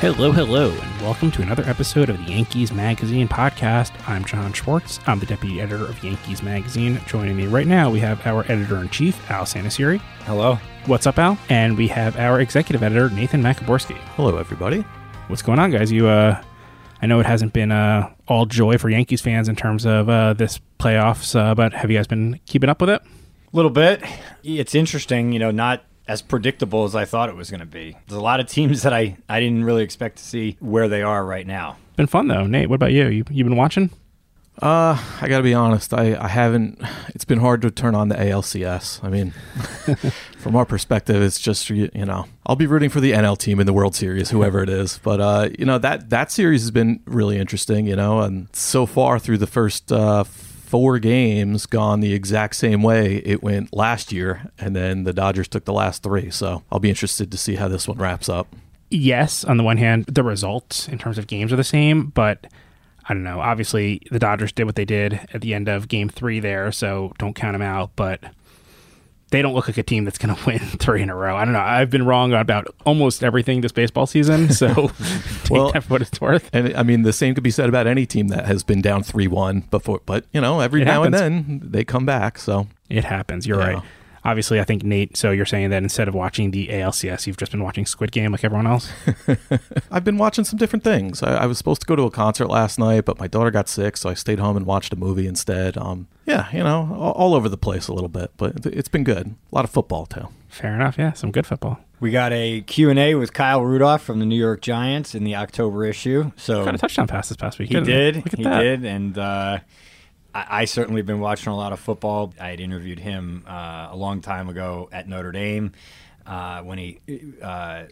Hello, hello, and welcome to another episode of the Yankees Magazine podcast. I'm John Schwartz. I'm the deputy editor of Yankees Magazine. Joining me right now, we have our editor-in-chief, Al Santasiri. Hello. What's up, Al? And we have our executive editor, Nathan Makaborski. Hello, everybody. What's going on, guys? I know it hasn't been all joy for Yankees fans in terms of this playoffs, but have you guys been keeping up with it? A little bit. It's interesting, not as predictable as I thought it was going to be. There's a lot of teams that I didn't really expect to see where they are right now. Been fun, though. Nate, what about you? You been watching? I got to be honest. I haven't. It's been hard to turn on the ALCS. I mean, from our perspective, it's just, I'll be rooting for the NL team in the World Series, whoever it is. But, that series has been really interesting, and so far through the first four games gone the exact same way it went last year, and then the Dodgers took the last three, so I'll be interested to see how this one wraps up. Yes, on the one hand, the results in terms of games are the same, but I don't know. Obviously, the Dodgers did what they did at the end of Game 3 there, so don't count them out, but they don't look like a team that's going to win three in a row. I don't know. I've been wrong about almost everything this baseball season, so well, take that for what it's worth. And I mean, the same could be said about any team that has been down 3-1 before, but every it now happens. And then they come back. So it happens. You're right. Obviously, I think, Nate, so you're saying that instead of watching the ALCS, you've just been watching Squid Game like everyone else? I've been watching some different things. I was supposed to go to a concert last night, but my daughter got sick, so I stayed home and watched a movie instead. All over the place a little bit, but it's been good. A lot of football, too. Fair enough, yeah, some good football. We got a Q&A with Kyle Rudolph from the New York Giants in the October issue. So got a touchdown pass this past week. He did. Look at that. He did, and I certainly have been watching a lot of football. I had interviewed him a long time ago at Notre Dame when he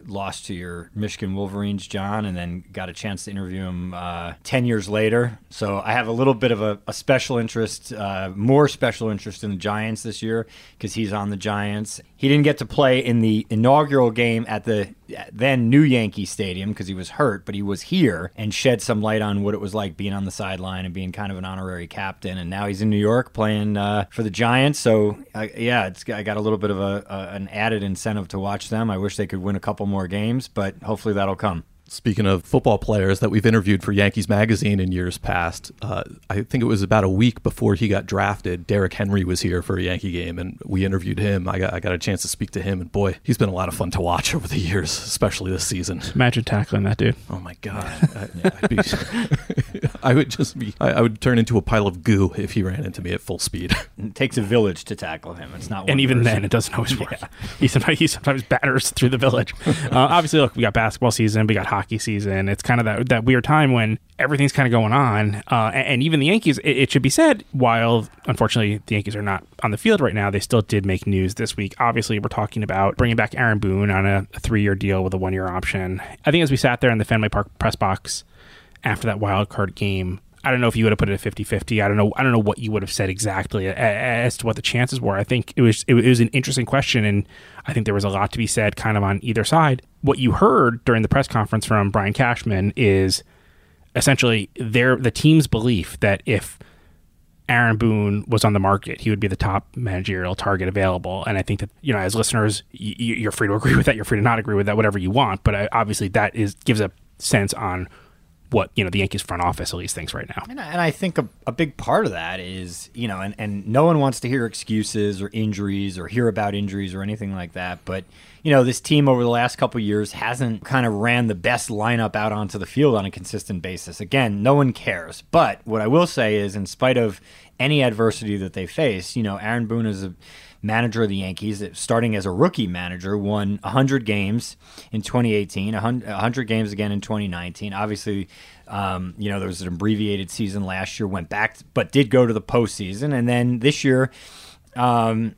lost to your Michigan Wolverines, John, and then got a chance to interview him 10 years later. So I have a little bit of a special interest, more special interest in the Giants this year because he's on the Giants. He didn't get to play in the inaugural game at the then new Yankee Stadium because he was hurt, but he was here and shed some light on what it was like being on the sideline and being kind of an honorary captain. And now he's in New York playing for the Giants. So, I got a little bit of an added incentive to watch them. I wish they could win a couple more games, but hopefully that'll come. Speaking of football players that we've interviewed for Yankees Magazine in years past, I think it was about a week before he got drafted, Derrick Henry was here for a Yankee game, and we interviewed him. I got a chance to speak to him, and boy, he's been a lot of fun to watch over the years, especially this season. Imagine tackling that dude. Oh, my God. I would turn into a pile of goo if he ran into me at full speed. It takes a village to tackle him. It's not one person. And even then, it doesn't always work. Yeah. He sometimes batters through the village. Obviously, look, we got basketball season, we got hockey season. It's kind of that weird time when everything's kind of going on. And even the Yankees, it should be said, while unfortunately the Yankees are not on the field right now, they still did make news this week. Obviously, we're talking about bringing back Aaron Boone on a 3-year deal with a 1-year option. I think as we sat there in the Fenway Park press box after that wild card game, I don't know if you would have put it at 50-50. I don't know what you would have said exactly as to what the chances were. I think it was an interesting question, and I think there was a lot to be said kind of on either side. What you heard during the press conference from Brian Cashman is essentially the team's belief that if Aaron Boone was on the market, he would be the top managerial target available. And I think that, as listeners, you're free to agree with that. You're free to not agree with that, whatever you want. But obviously that gives a sense on what the Yankees front office at least thinks right now. And I think a big part of that is, and no one wants to hear excuses or injuries or hear about injuries or anything like that. But, this team over the last couple of years hasn't kind of ran the best lineup out onto the field on a consistent basis. Again, no one cares. But what I will say is in spite of any adversity that they face, Aaron Boone is a manager of the Yankees, starting as a rookie manager, won 100 games in 2018, 100 games again in 2019. Obviously, there was an abbreviated season last year, went back, but did go to the postseason. And then this year, in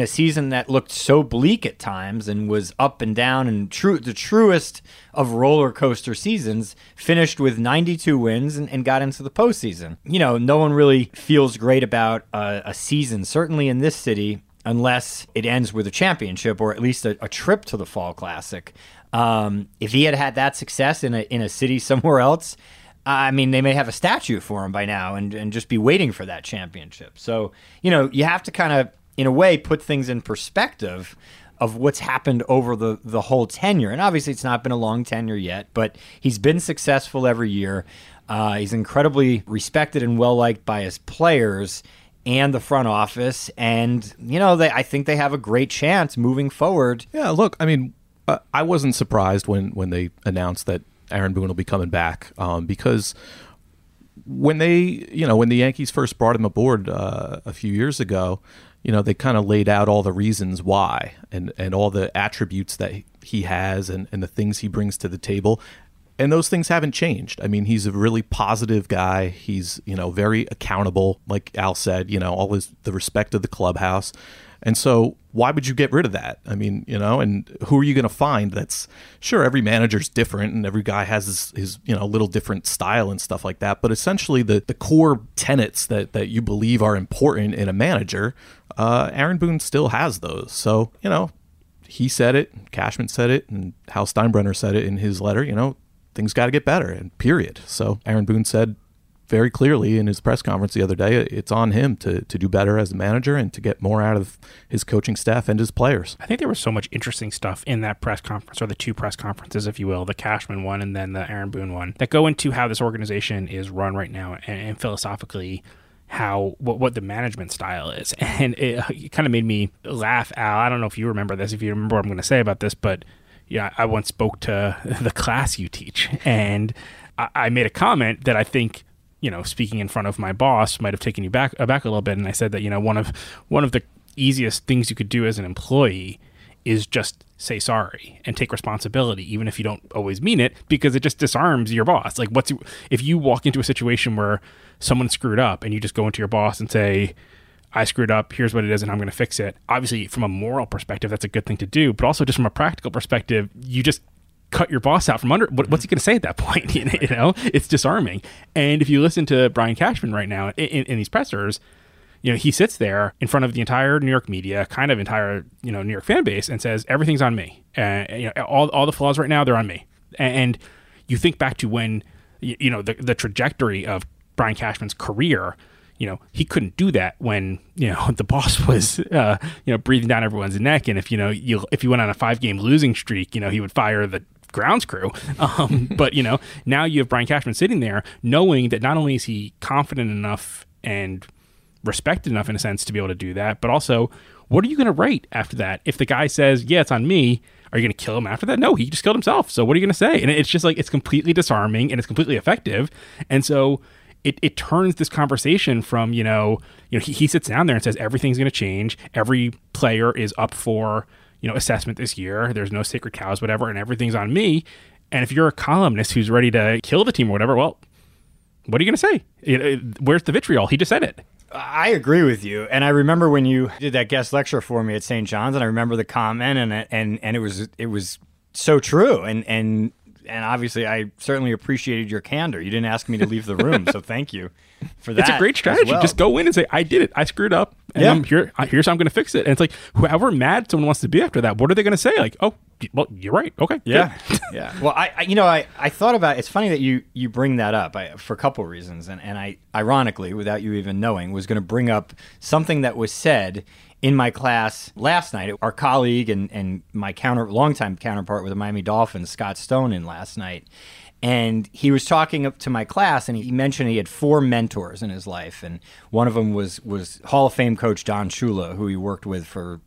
a season that looked so bleak at times and was up and down and the truest of roller coaster seasons, finished with 92 wins and got into the postseason. No one really feels great about a season, certainly in this city, unless it ends with a championship or at least a trip to the Fall Classic. If he had that success in a city somewhere else, they may have a statue for him by now and just be waiting for that championship. So, you have to kind of, in a way, put things in perspective of what's happened over the whole tenure. And obviously it's not been a long tenure yet, but he's been successful every year. He's incredibly respected and well-liked by his players and the front office. And, I think they have a great chance moving forward. Yeah, look, I wasn't surprised when they announced that Aaron Boone will be coming back because when the Yankees first brought him aboard a few years ago, they kind of laid out all the reasons why and all the attributes that he has and the things he brings to the table. And those things haven't changed. He's a really positive guy. He's, very accountable. Like Al said, always the respect of the clubhouse. And so why would you get rid of that? And who are you going to find that's sure every manager's different and every guy has his little different style and stuff like that. But essentially the core tenets that you believe are important in a manager, Aaron Boone still has those. So, he said it, Cashman said it, and Hal Steinbrenner said it in his letter, things got to get better and period. So Aaron Boone said very clearly in his press conference the other day, it's on him to do better as a manager and to get more out of his coaching staff and his players. I think there was so much interesting stuff in that press conference, or the two press conferences, if you will, the Cashman one and then the Aaron Boone one, that go into how this organization is run right now and philosophically how what the management style is. And it kind of made me laugh, Al. I don't know if you remember this, if you remember what I'm going to say about this, but yeah, I once spoke to the class you teach, and I made a comment that I think, speaking in front of my boss might have taken you back a little bit. And I said that, one of the easiest things you could do as an employee is just say sorry and take responsibility, even if you don't always mean it, because it just disarms your boss. Like, if you walk into a situation where someone screwed up and you just go into your boss and say, I screwed up, here's what it is, and I'm going to fix it. Obviously, from a moral perspective, that's a good thing to do. But also just from a practical perspective, you just cut your boss out from under. What's he going to say at that point? It's disarming. And if you listen to Brian Cashman right now in these pressers, he sits there in front of the entire New York media, kind of entire, New York fan base, and says, everything's on me. All the flaws right now, they're on me. And you think back to when, the trajectory of Brian Cashman's career, he couldn't do that when, the boss was, breathing down everyone's neck. And if, if you went on a 5-game losing streak, he would fire the grounds crew. But, now you have Brian Cashman sitting there knowing that not only is he confident enough and respected enough in a sense to be able to do that, but also what are you going to write after that? If the guy says, yeah, it's on me, are you going to kill him after that? No, he just killed himself. So what are you going to say? And it's just like, it's completely disarming and it's completely effective. And so It turns this conversation from, he sits down there and says everything's going to change. Every player is up for, assessment this year. There's no sacred cows, whatever, and everything's on me. And if you're a columnist who's ready to kill the team or whatever, well, what are you going to say? Where's the vitriol? He just said it. I agree with you. And I remember when you did that guest lecture for me at St. John's, and I remember the comment, and it was so true. And obviously, I certainly appreciated your candor. You didn't ask me to leave the room, so thank you for that. It's a great strategy. Well, just go in and say, I did it. I screwed up, and here's how I'm going to fix it. And it's like, however mad someone wants to be after that, what are they going to say? Like, oh, well, you're right. Okay. Yeah. Yeah. Well, I thought about it. It's funny that you bring that up for a couple reasons. And I, ironically, without you even knowing, was going to bring up something that was said in my class last night. Our colleague and my longtime counterpart with the Miami Dolphins, Scott Stone, in last night. And he was talking up to my class, and he mentioned he had 4 mentors in his life. And one of them was Hall of Fame coach Don Shula, who he worked with for,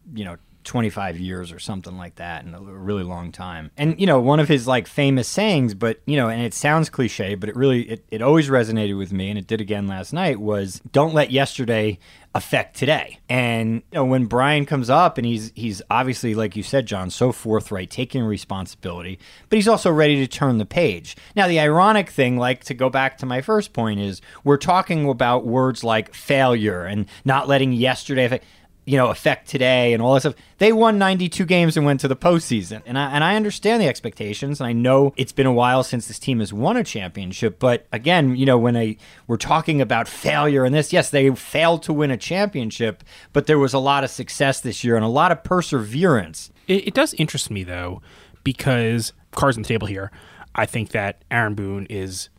25 years or something like that, in a really long time. And, you know, one of his like famous sayings, but, you know, and it sounds cliche, but it really, it always resonated with me, and it did again last night, was don't let yesterday affect today. And, you know, when Brian comes up and he's obviously, like you said, John, so forthright, taking responsibility, but he's also ready to turn the page. Now, the ironic thing, like to go back to my first point, is we're talking about words like failure and not letting yesterday affect, you know, affect today and all that stuff. They won 92 games and went to the postseason. And I understand the expectations, and I know it's been a while since this team has won a championship, but again, you know, when we're talking about failure and this, yes, they failed to win a championship, but there was a lot of success this year and a lot of perseverance. It does interest me, though, because, cards on the table here, I think that Aaron Boone is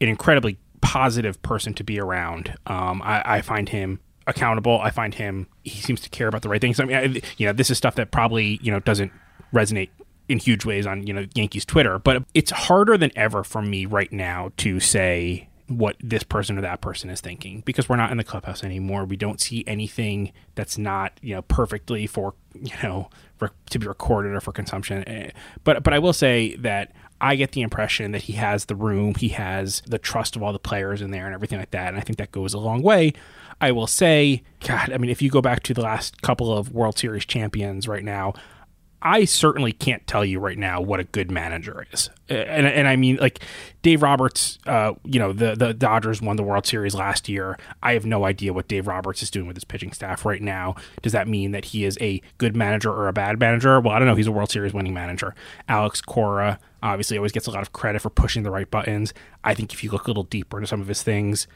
an incredibly positive person to be around. I find him accountable. I find him, he seems to care about the right things. I mean, you know, this is stuff that probably, you know, doesn't resonate in huge ways on, you know, Yankees Twitter, but it's harder than ever for me right now to say what this person or that person is thinking, because we're not in the clubhouse anymore. We don't see anything that's not, you know, perfectly for, you know, to be recorded or for consumption. But I will say that I get the impression that he has the room, he has the trust of all the players in there and everything like that, and I think that goes a long way. I will say, God, I mean, if you go back to the last couple of World Series champions right now, I certainly can't tell you right now what a good manager is. And I mean, like, Dave Roberts, you know, the Dodgers won the World Series last year. I have no idea what Dave Roberts is doing with his pitching staff right now. Does that mean that he is a good manager or a bad manager? Well, I don't know. He's a World Series winning manager. Alex Cora obviously always gets a lot of credit for pushing the right buttons. I think if you look a little deeper into some of his things,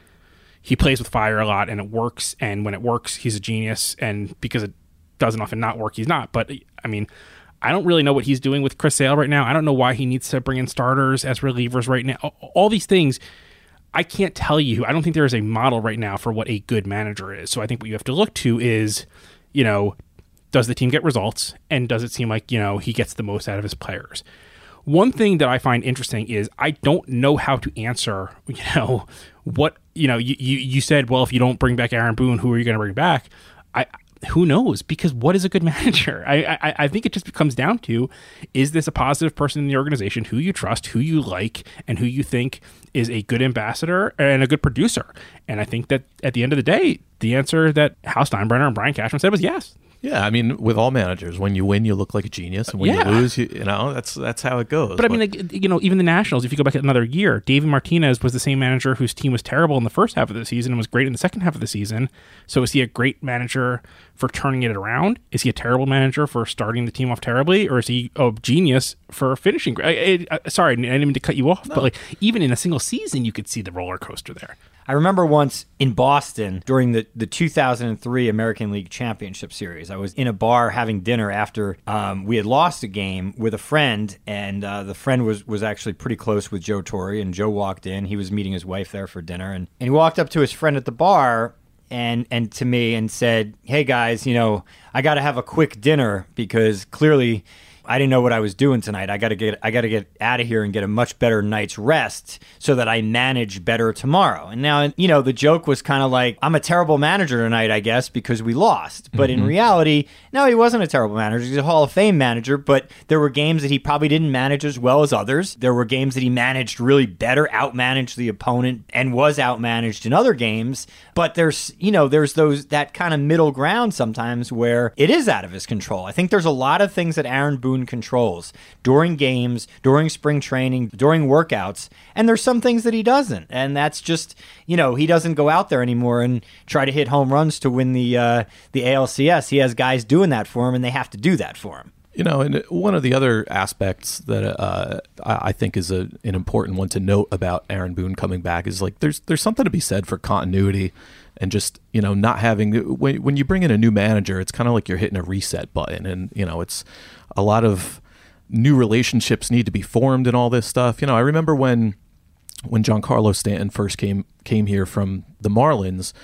he plays with fire a lot, and it works. And when it works, he's a genius. And because it doesn't often not work, he's not. But, I mean, I don't really know what he's doing with Chris Sale right now. I don't know why he needs to bring in starters as relievers right now. All these things, I can't tell you. I don't think there is a model right now for what a good manager is. So I think what you have to look to is, you know, does the team get results? And does it seem like, you know, he gets the most out of his players? One thing that I find interesting is I don't know how to answer, you know, what, you know, you said, well, if you don't bring back Aaron Boone, who are you going to bring back? Who knows? Because what is a good manager? I think it just comes down to, is this a positive person in the organization who you trust, who you like, and who you think is a good ambassador and a good producer? And I think that at the end of the day, the answer that Hal Steinbrenner and Brian Cashman said was yes. Yeah, I mean, with all managers, when you win, you look like a genius, and when you lose, you know, that's how it goes. But I mean, like, you know, even the Nationals, if you go back another year, David Martinez was the same manager whose team was terrible in the first half of the season and was great in the second half of the season. So is he a great manager for turning it around? Is he a terrible manager for starting the team off terribly? Or is he a genius for finishing great? Sorry, I didn't mean to cut you off, but like, even in a single season, you could see the roller coaster there. I remember once in Boston during the 2003 American League Championship Series, I was in a bar having dinner after we had lost a game with a friend, and the friend was actually pretty close with Joe Torre, and Joe walked in. He was meeting his wife there for dinner, and he walked up to his friend at the bar and to me and said, hey guys, you know, I got to have a quick dinner because clearly I didn't know what I was doing tonight. I got to get out of here and get a much better night's rest so that I manage better tomorrow. And now, you know, the joke was kind of like, I'm a terrible manager tonight, I guess, because we lost. But in reality, no, he wasn't a terrible manager. He's a Hall of Fame manager, but there were games that he probably didn't manage as well as others. There were games that he managed really better, outmanaged the opponent, and was outmanaged in other games. But there's, you know, there's those, that kind of middle ground sometimes where it is out of his control. I think there's a lot of things that Aaron Boone controls during games, during spring training, during workouts, and there's some things that he doesn't, and that's just, you know, he doesn't go out there anymore and try to hit home runs to win the ALCS. He has guys doing that for him, and they have to do that for him. You know, and one of the other aspects that I think is an important one to note about Aaron Boone coming back is, like, there's something to be said for continuity. And just, you know, not having, when you bring in a new manager, it's kind of like you're hitting a reset button. And, you know, it's a lot of new relationships need to be formed and all this stuff. You know, I remember when Giancarlo Stanton first came here from the Marlins,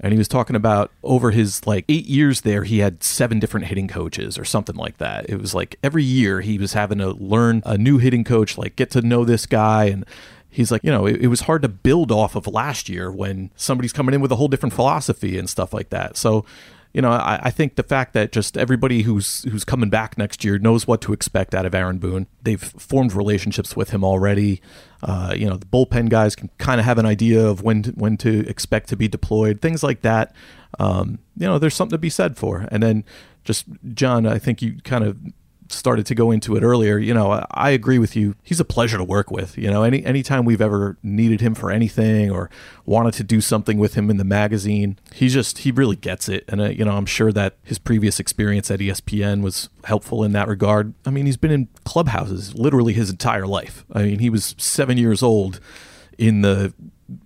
and he was talking about over his, like, 8 years there, he had 7 different hitting coaches or something like that. It was like every year he was having to learn a new hitting coach, like, get to know this guy. And he's like, you know, it was hard to build off of last year when somebody's coming in with a whole different philosophy and stuff like that. So, you know, I think the fact that just everybody who's coming back next year knows what to expect out of Aaron Boone. They've formed relationships with him already. You know, the bullpen guys can kind of have an idea of when to expect to be deployed, things like that. You know, there's something to be said for. And then just, John, I think you kind of started to go into it earlier. You know, I agree with you. He's a pleasure to work with. You know, anytime we've ever needed him for anything or wanted to do something with him in the magazine, he really gets it. And, you know, I'm sure that his previous experience at ESPN was helpful in that regard. I mean, he's been in clubhouses literally his entire life. I mean, he was 7 years old in the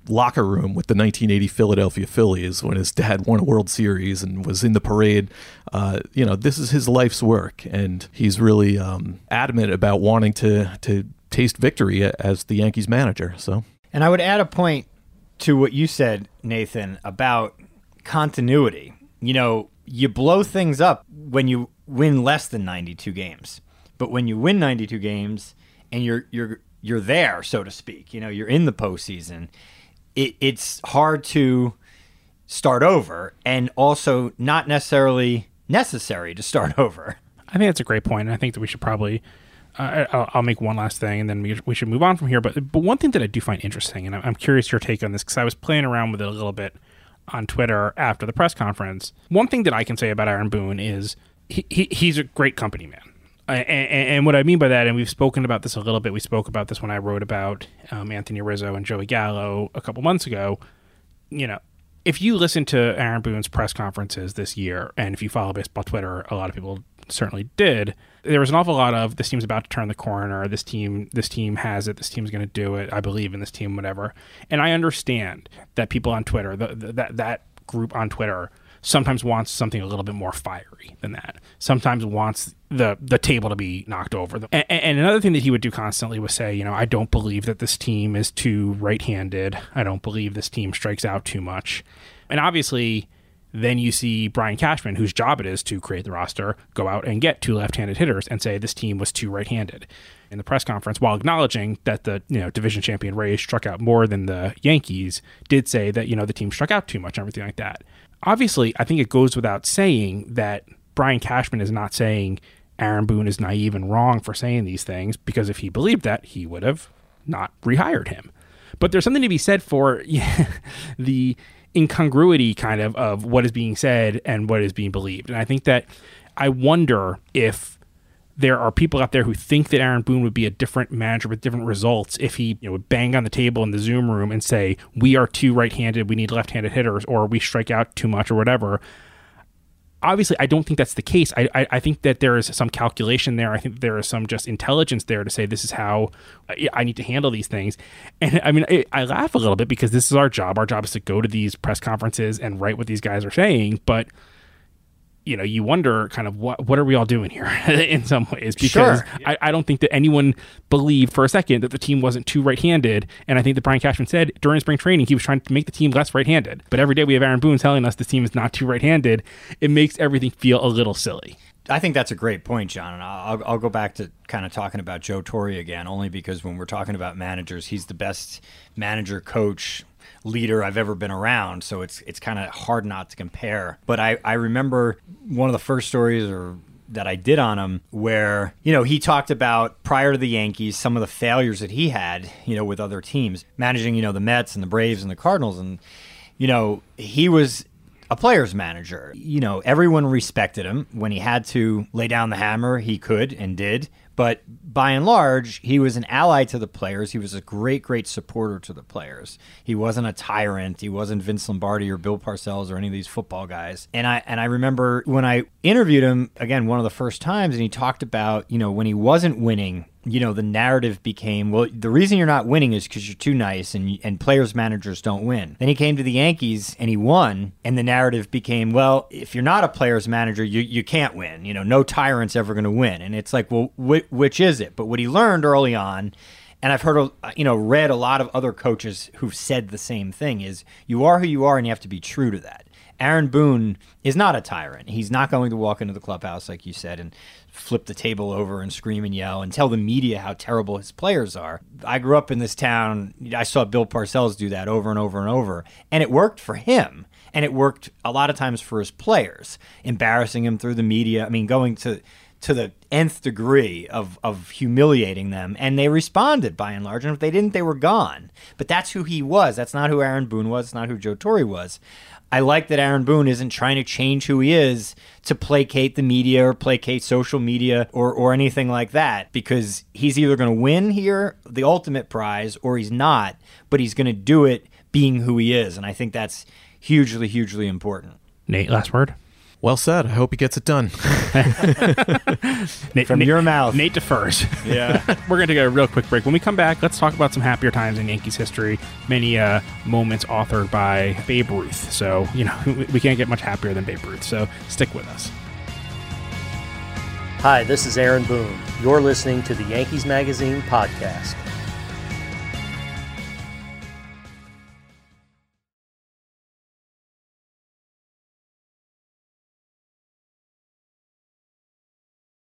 locker room with the 1980 Philadelphia Phillies when his dad won a World Series and was in the parade. You know, this is his life's work, and he's really adamant about wanting to taste victory as the Yankees manager. So, and I would add a point to what you said, Nathan, about continuity. You know, you blow things up when you win less than 92 games, but when you win 92 games and you're there, so to speak, you know, you're in the postseason, it's hard to start over, and also not necessarily necessary to start over. I think that's a great point. I think that we should probably, I'll make one last thing, and then we should move on from here. But one thing that I do find interesting, and I'm curious your take on this, because I was playing around with it a little bit on Twitter after the press conference. One thing that I can say about Aaron Boone is he's a great company man. And what I mean by that, and we've spoken about this a little bit, we spoke about this when I wrote about Anthony Rizzo and Joey Gallo a couple months ago. You know, if you listen to Aaron Boone's press conferences this year, and if you follow baseball Twitter, a lot of people certainly did, there was an awful lot of, this team's about to turn the corner, this team has it, this team's going to do it, I believe in this team, whatever. And I understand that people on Twitter, that group on Twitter, sometimes wants something a little bit more fiery than that. Sometimes wants the table to be knocked over. And another thing that he would do constantly was say, you know, I don't believe that this team is too right-handed. I don't believe this team strikes out too much. And obviously, then you see Brian Cashman, whose job it is to create the roster, go out and get two left-handed hitters and say this team was too right-handed in the press conference, while acknowledging that the, you know, division champion Rays struck out more than the Yankees, did say that, you know, the team struck out too much and everything like that. Obviously, I think it goes without saying that Brian Cashman is not saying Aaron Boone is naive and wrong for saying these things, because if he believed that, he would have not rehired him. But there's something to be said for the incongruity kind of what is being said and what is being believed. And I think that I wonder if there are people out there who think that Aaron Boone would be a different manager with different results if he, you know, would bang on the table in the Zoom room and say, we are too right-handed, we need left-handed hitters, or we strike out too much or whatever. Obviously, I don't think that's the case. I think that there is some calculation there. I think there is some just intelligence there to say this is how I need to handle these things. And I mean, I laugh a little bit because this is our job. Our job is to go to these press conferences and write what these guys are saying. But, you know, you wonder kind of what are we all doing here in some ways? Because sure. I don't think that anyone believed for a second that the team wasn't too right-handed. And I think that Brian Cashman said during spring training, he was trying to make the team less right-handed. But every day we have Aaron Boone telling us this team is not too right-handed. It makes everything feel a little silly. I think that's a great point, John. And I'll go back to kind of talking about Joe Torre again, only because when we're talking about managers, he's the best manager, coach, leader I've ever been around, so it's kind of hard not to compare. But I remember one of the first stories that I did on him where, you know, he talked about prior to the Yankees, some of the failures that he had, you know, with other teams, managing, you know, the Mets and the Braves and the Cardinals. And, you know, he was a player's manager. You know, everyone respected him. When he had to lay down the hammer, he could and did. But by and large, he was an ally to the players. He was a great, great supporter to the players. He wasn't a tyrant. He wasn't Vince Lombardi or Bill Parcells or any of these football guys. And I remember when I interviewed him, again, one of the first times, and he talked about, you know, when he wasn't winning, you know, the narrative became, well, the reason you're not winning is because you're too nice and players managers don't win. Then he came to the Yankees and he won, and the narrative became, well, if you're not a players manager, you can't win. You know, no tyrant's ever going to win. And it's like, well, which is it? But what he learned early on, and I've heard, you know, read a lot of other coaches who've said the same thing, is you are who you are and you have to be true to that. Aaron Boone is not a tyrant. He's not going to walk into the clubhouse, like you said, and flip the table over and scream and yell and tell the media how terrible his players are. I grew up in this town. I saw Bill Parcells do that over and over and over, and it worked for him. And it worked a lot of times for his players, embarrassing him through the media. I mean, going to the nth degree of humiliating them. And they responded by and large. And if they didn't, they were gone. But that's who he was. That's not who Aaron Boone was. It's not who Joe Torre was. I like that Aaron Boone isn't trying to change who he is to placate the media or placate social media or anything like that, because he's either going to win here, the ultimate prize, or he's not, but he's going to do it being who he is. And I think that's hugely, hugely important. Nate, last word? Well said. I hope he gets it done. Nate, From your mouth. Nate defers. Yeah. We're going to go a real quick break. When we come back, let's talk about some happier times in Yankees history. Many moments authored by Babe Ruth. So, you know, we can't get much happier than Babe Ruth. So stick with us. Hi, this is Aaron Boone. You're listening to the Yankees Magazine podcast.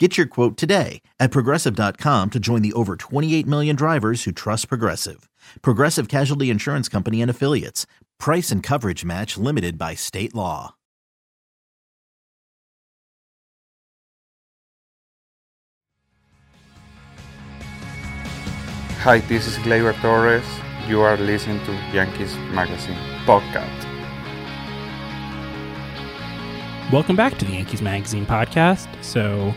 Get your quote today at Progressive.com to join the over 28 million drivers who trust Progressive. Progressive Casualty Insurance Company and Affiliates. Price and coverage match limited by state law. Hi, this is Gleyber Torres. You are listening to Yankees Magazine podcast. Welcome back to the Yankees Magazine podcast. So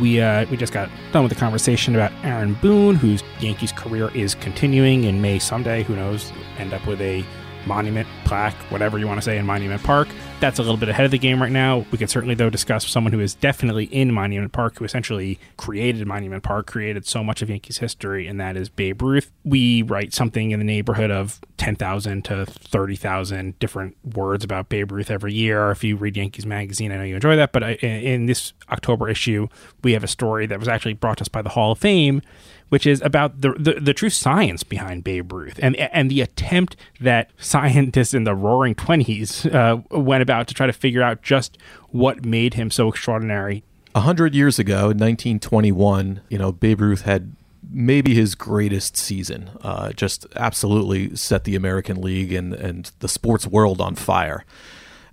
We just got done with the conversation about Aaron Boone, whose Yankees career is continuing and may someday, who knows, end up with a monument, plaque, whatever you want to say, in Monument Park. That's a little bit ahead of the game right now. We could certainly, though, discuss someone who is definitely in Monument Park, who essentially created Monument Park, created so much of Yankees history, and that is Babe Ruth. We write something in the neighborhood of 10,000 to 30,000 different words about Babe Ruth every year. If you read Yankees Magazine, I know you enjoy that, but in this October issue, we have a story that was actually brought to us by the Hall of Fame, which is about the true science behind Babe Ruth and the attempt that scientists in the roaring 20s went about to try to figure out just what made him so extraordinary. 100 years ago, in 1921, you know, Babe Ruth had maybe his greatest season, just absolutely set the American League and the sports world on fire.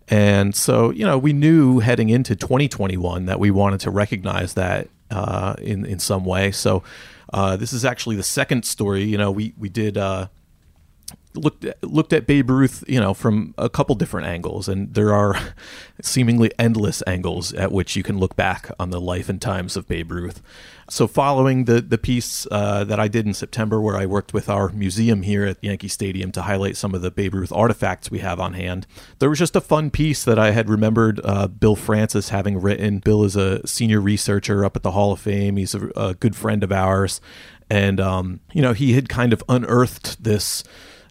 And so, you know, we knew heading into 2021 that we wanted to recognize that in some way. So this is actually the second story. You know, we did looked at Babe Ruth, you know, from a couple different angles, and there are seemingly endless angles at which you can look back on the life and times of Babe Ruth. So following the piece that I did in September, where I worked with our museum here at Yankee Stadium to highlight some of the Babe Ruth artifacts we have on hand, there was just a fun piece that I had remembered Bill Francis having written. Bill is a senior researcher up at the Hall of Fame. He's a good friend of ours. And, you know, he had kind of unearthed this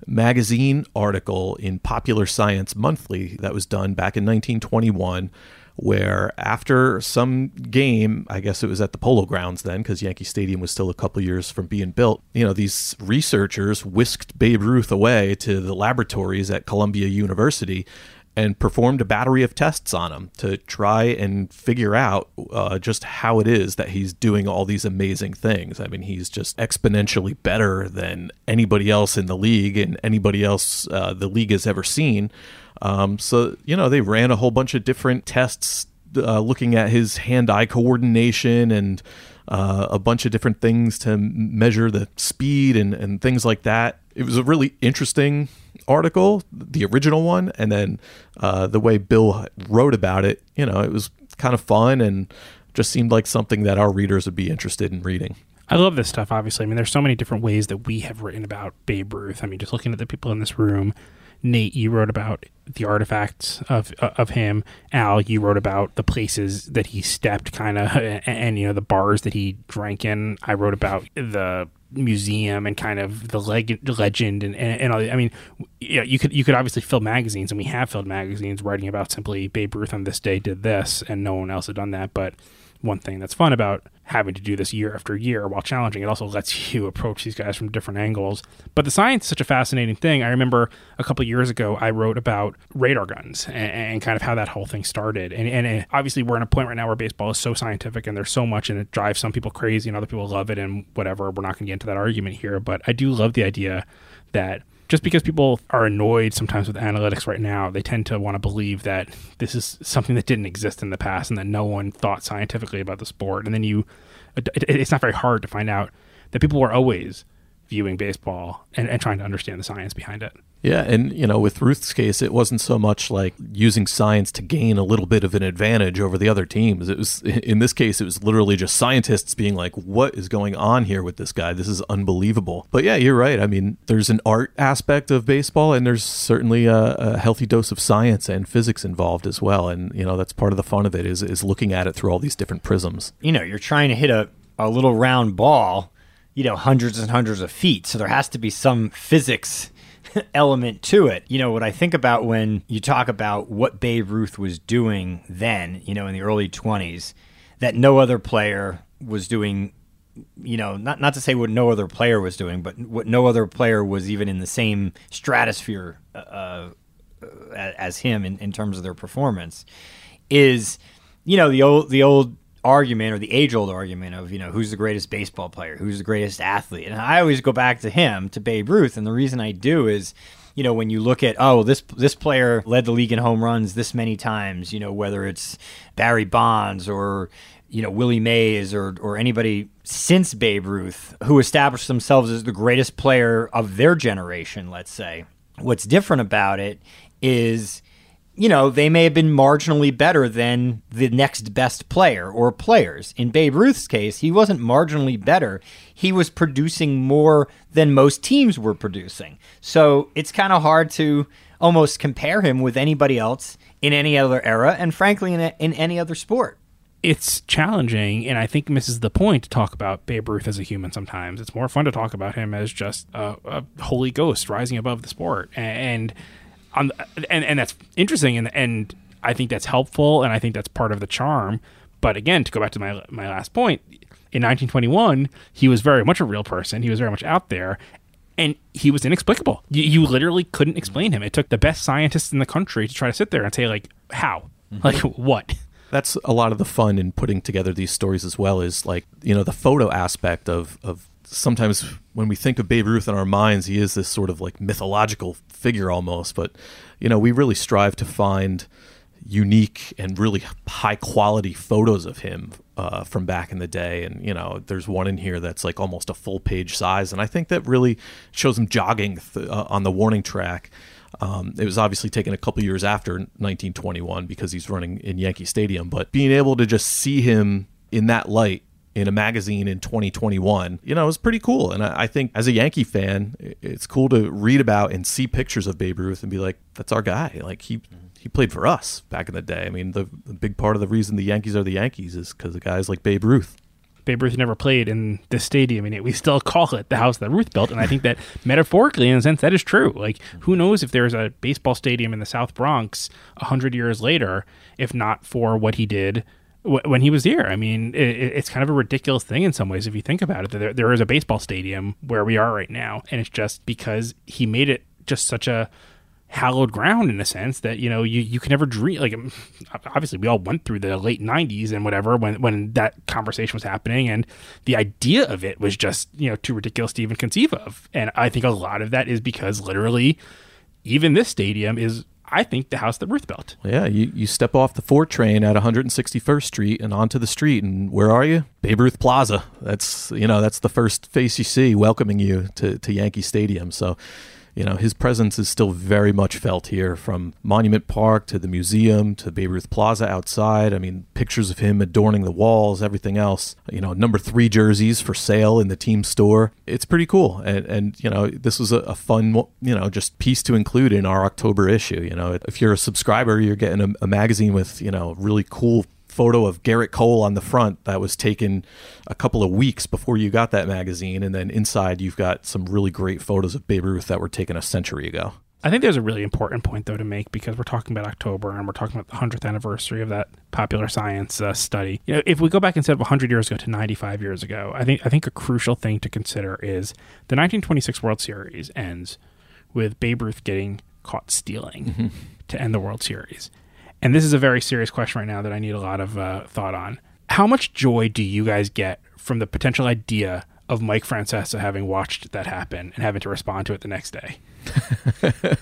magazine article in Popular Science Monthly that was done back in 1921, where after some game, I guess it was at the Polo Grounds then, because Yankee Stadium was still a couple years from being built, you know, these researchers whisked Babe Ruth away to the laboratories at Columbia University and performed a battery of tests on him to try and figure out just how it is that he's doing all these amazing things. I mean, he's just exponentially better than anybody else in the league and anybody else the league has ever seen. So, you know, they ran a whole bunch of different tests looking at his hand-eye coordination and a bunch of different things to measure the speed and things like that. It was a really interesting article, the original one, and then the way Bill wrote about it, you know, it was kind of fun and just seemed like something that our readers would be interested in reading. I love this stuff, obviously. I mean, there's so many different ways that we have written about Babe Ruth. I mean, just looking at the people in this room, Nate, you wrote about the artifacts of him. Al, you wrote about the places that he stepped, kind of, and you know, the bars that he drank in. I wrote about the museum and kind of the legend and all. I mean, yeah, you could obviously fill magazines, and we have filled magazines writing about simply Babe Ruth on this day did this, and no one else had done that. But one thing that's fun about having to do this year after year while challenging, it also lets you approach these guys from different angles. But the science is such a fascinating thing. I remember a couple of years ago, I wrote about radar guns and kind of how that whole thing started. And obviously we're in a point right now where baseball is so scientific and there's so much, and it drives some people crazy and other people love it and whatever. We're not going to get into that argument here, but I do love the idea that just because people are annoyed sometimes with analytics right now, they tend to want to believe that this is something that didn't exist in the past and that no one thought scientifically about the sport. And then it's not very hard to find out that people were always viewing baseball and trying to understand the science behind it. Yeah, and you know, with Ruth's case, it wasn't so much like using science to gain a little bit of an advantage over the other teams. It was, in this case, it was literally just scientists being like, what is going on here with this guy? This is unbelievable. But yeah, you're right. I mean, there's an art aspect of baseball, and there's certainly a healthy dose of science and physics involved as well. And you know, that's part of the fun of it is looking at it through all these different prisms. You know, you're trying to hit a little round ball, you know, hundreds and hundreds of feet. So there has to be some physics element to it. You know, what I think about when you talk about what Babe Ruth was doing then, you know, in the early 20s, that no other player was doing, you know, not to say what no other player was doing, but what no other player was even in the same stratosphere as him in terms of their performance, is, you know, the old argument, or the age-old argument of, you know, who's the greatest baseball player, who's the greatest athlete. And I always go back to him, to Babe Ruth, and the reason I do is, you know, when you look at, oh, this player led the league in home runs this many times, you know, whether it's Barry Bonds or, you know, Willie Mays or anybody since Babe Ruth who established themselves as the greatest player of their generation, let's say. What's different about it is, you know, they may have been marginally better than the next best player or players. In Babe Ruth's case, he wasn't marginally better. He was producing more than most teams were producing. So it's kind of hard to almost compare him with anybody else in any other era, and frankly, in any other sport. It's challenging, and I think misses the point to talk about Babe Ruth as a human sometimes. It's more fun to talk about him as just a holy ghost rising above the sport. And that's interesting, and I think that's helpful, and I think that's part of the charm. But again, to go back to my last point, in 1921, he was very much a real person. He was very much out there, and he was inexplicable. You literally couldn't explain him. It took the best scientists in the country to try to sit there and say, like, how? Mm-hmm. Like, what? That's a lot of the fun in putting together these stories as well, is, like, you know, the photo aspect of sometimes when we think of Babe Ruth in our minds, he is this sort of like mythological figure almost. But, you know, we really strive to find unique and really high quality photos of him from back in the day. And, you know, there's one in here that's like almost a full page size. And I think that really shows him jogging on the warning track. It was obviously taken a couple years after 1921 because he's running in Yankee Stadium. But being able to just see him in that light in a magazine in 2021, you know, it was pretty cool. And I think as a Yankee fan, it's cool to read about and see pictures of Babe Ruth and be like, that's our guy. Like, he played for us back in the day. I mean, the big part of the reason the Yankees are the Yankees is because of guys like Babe Ruth. Babe Ruth never played in this stadium, and we still call it the house that Ruth built. And I think that metaphorically, in a sense, that is true. Like, who knows if there's a baseball stadium in the South Bronx 100 years later, if not for what he did when he was here. I mean, it's kind of a ridiculous thing in some ways if you think about it. There is a baseball stadium where we are right now, and it's just because he made it just such a hallowed ground in a sense that, you know, you can never dream. Like, obviously, we all went through the late 90s and whatever when that conversation was happening, and the idea of it was just, you know, too ridiculous to even conceive of. And I think a lot of that is because literally even this stadium is, I think, the house that Ruth built. Yeah, you step off the 4 train at 161st Street and onto the street, and where are you? Babe Ruth Plaza. That's the first face you see welcoming you to Yankee Stadium. So you know, his presence is still very much felt here, from Monument Park to the museum to Babe Ruth Plaza outside. I mean, pictures of him adorning the walls, everything else. You know, number 3 jerseys for sale in the team store. It's pretty cool. And you know, this was a fun, you know, just piece to include in our October issue. You know, if you're a subscriber, you're getting a magazine with, you know, really cool photo of Garrett Cole on the front that was taken a couple of weeks before you got that magazine, and then inside you've got some really great photos of Babe Ruth that were taken a century ago. I think there's a really important point, though, to make, because we're talking about October and we're talking about the 100th anniversary of that Popular Science study. You know, if we go back instead of 100 years ago to 95 years ago, I think a crucial thing to consider is the 1926 World Series ends with Babe Ruth getting caught stealing mm-hmm. to end the World Series. And this is a very serious question right now that I need a lot of thought on. How much joy do you guys get from the potential idea of Mike Francesa having watched that happen and having to respond to it the next day?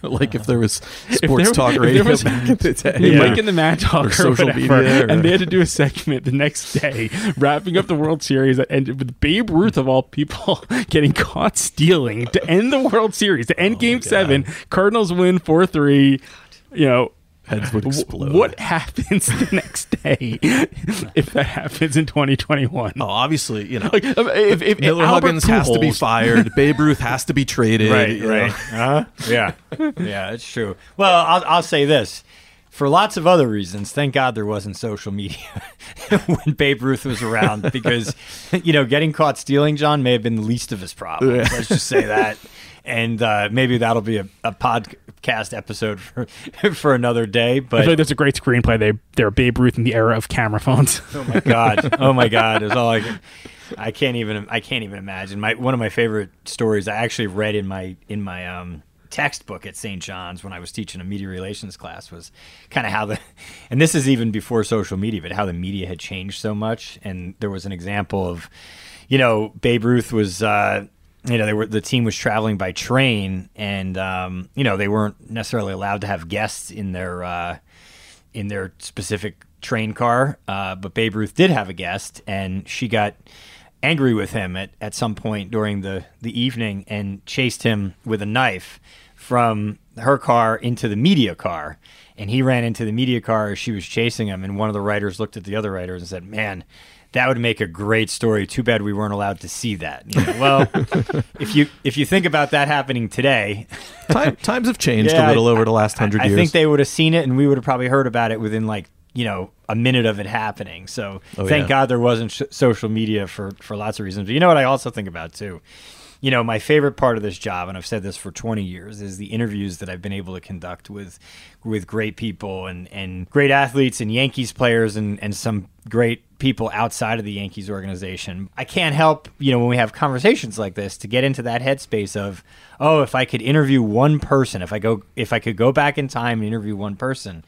Like if there was sports talk radio back in the day. Yeah. Mike and the Mad Talker or social media. And they had to do a segment the next day wrapping up the World Series that ended with Babe Ruth, of all people, getting caught stealing to end the World Series, to end Game 7. Cardinals win 4-3, you know. Heads would explode. What happens the next day if that happens in 2021? Oh, obviously, you know, like, if Miller Huggins has to be fired, Babe Ruth has to be traded. Right. Yeah, it's true. Well, I'll say this. For lots of other reasons, thank God there wasn't social media when Babe Ruth was around, because, you know, getting caught stealing, John, may have been the least of his problems. Yeah. Let's just say that. And maybe that'll be a podcast episode for another day. But I feel like there's a great screenplay. They're Babe Ruth in the era of camera phones. Oh my god! It's all I can't even imagine. One of my favorite stories I actually read in my textbook at St. John's when I was teaching a media relations class was kind of how and this is even before social media, but how the media had changed so much. And there was an example of, you know, Babe Ruth was. You know, the team was traveling by train, and you know, they weren't necessarily allowed to have guests in their specific train car. But Babe Ruth did have a guest, and she got angry with him at some point during the evening and chased him with a knife from her car into the media car. And he ran into the media car as she was chasing him. And one of the writers looked at the other writers and said, "Man, that would make a great story. Too bad we weren't allowed to see that." You know, well, if you think about that happening today, times have changed a little over the last 100 years. I think they would have seen it, and we would have probably heard about it within, like, you know, a minute of it happening. So thank God there wasn't social media for lots of reasons. But you know what I also think about too? You know, my favorite part of this job, and I've said this for 20 years, is the interviews that I've been able to conduct with great people and great athletes and Yankees players and some great people outside of the Yankees organization. I can't help, you know, when we have conversations like this, to get into that headspace of, oh, if I could interview one person, if I could go back in time and interview one person,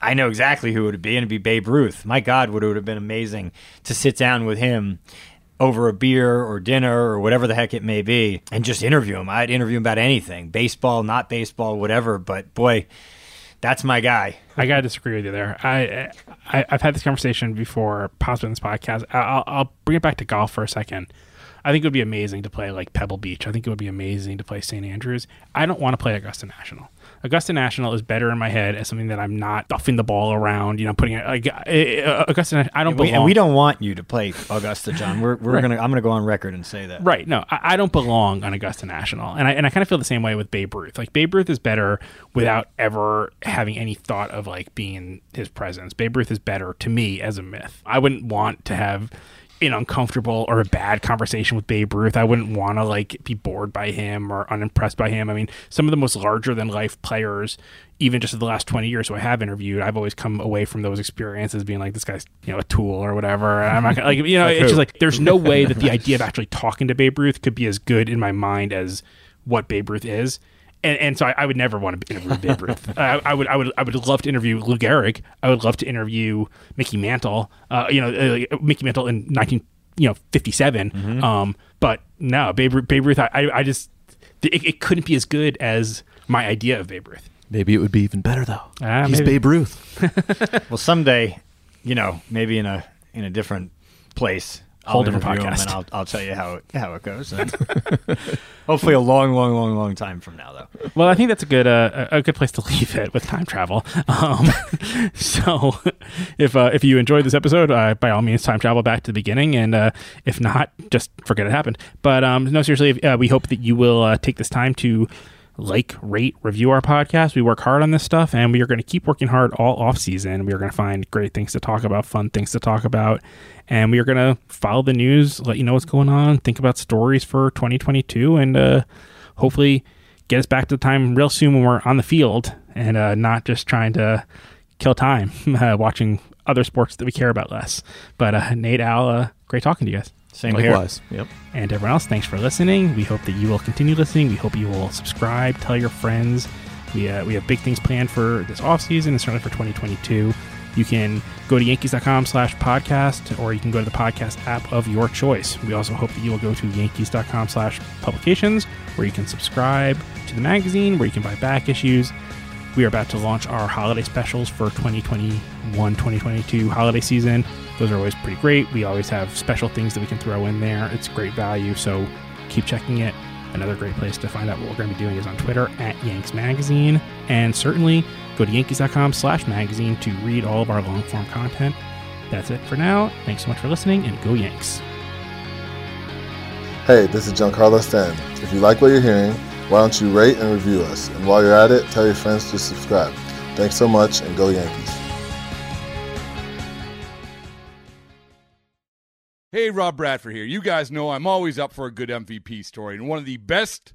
I know exactly who it would be, and it'd be Babe Ruth. My God, would it have been amazing to sit down with him over a beer or dinner or whatever the heck it may be, and just interview him. I'd interview him about anything, baseball, not baseball, whatever. But boy, that's my guy. I gotta disagree with you there. I've had this conversation before, possibly in this podcast. I'll bring it back to golf for a second. I think it would be amazing to play like Pebble Beach. I think it would be amazing to play St. Andrews. I don't want to play Augusta National. Augusta National is better in my head as something that I'm not duffing the ball around, you know, putting it like Augusta. I don't belong. And we don't want you to play Augusta, John. We're right. I'm gonna go on record and say that. Right? No, I don't belong on Augusta National, and I kind of feel the same way with Babe Ruth. Like Babe Ruth is better without ever having any thought of like being in his presence. Babe Ruth is better to me as a myth. I wouldn't want to have an uncomfortable or a bad conversation with Babe Ruth. I wouldn't want to like be bored by him or unimpressed by him. I mean, some of the most larger than life players, even just in the last 20 years who I have interviewed, I've always come away from those experiences being like, this guy's, you know, a tool or whatever. I'm not gonna, like, you know, it's just like, there's no way that the idea of actually talking to Babe Ruth could be as good in my mind as what Babe Ruth is. And so I would never want to interview Babe Ruth. I would love to interview Lou Gehrig. I would love to interview Mickey Mantle. You know, Mickey Mantle in 1957. Mm-hmm. But no, Babe Ruth. I just it couldn't be as good as my idea of Babe Ruth. Maybe it would be even better though. He's maybe. Babe Ruth. Well, someday, you know, maybe in a different place. I'll interview podcast. Him and I'll tell you how it goes. Hopefully a long time from now, though. Well, I think that's a good place to leave it with time travel. So if you enjoyed this episode, by all means, time travel back to the beginning. And if not, just forget it happened. But no, seriously, we hope that you will take this time to like, rate, review our podcast. We work hard on this stuff, and we are going to keep working hard all off season. We are going to find great things to talk about, fun things to talk about, and we are going to follow the news, let you know what's going on, think about stories for 2022, and hopefully get us back to the time real soon when we're on the field and not just trying to kill time watching other sports that we care about less. But Nate, Al, great talking to you guys. Same Likewise. Here. Yep. And everyone else, thanks for listening. We hope that you will continue listening. We hope you will subscribe, tell your friends. We have big things planned for this offseason and certainly for 2022. You can go to Yankees.com/podcast, or you can go to the podcast app of your choice. We also hope that you will go to Yankees.com/publications, where you can subscribe to the magazine, where you can buy back issues. We are about to launch our holiday specials for 2021-2022 holiday season. Those are always pretty great. We always have special things that we can throw in there. It's great value, so keep checking it. Another great place to find out what we're going to be doing is on Twitter @YanksMagazine. And certainly go to Yankees.com/magazine to read all of our long-form content. That's it for now. Thanks so much for listening, and go Yanks. Hey, this is Giancarlo Stanton. If you like what you're hearing, why don't you rate and review us? And while you're at it, tell your friends to subscribe. Thanks so much, and go Yankees. Hey, Rob Bradford here. You guys know I'm always up for a good MVP story, and one of the best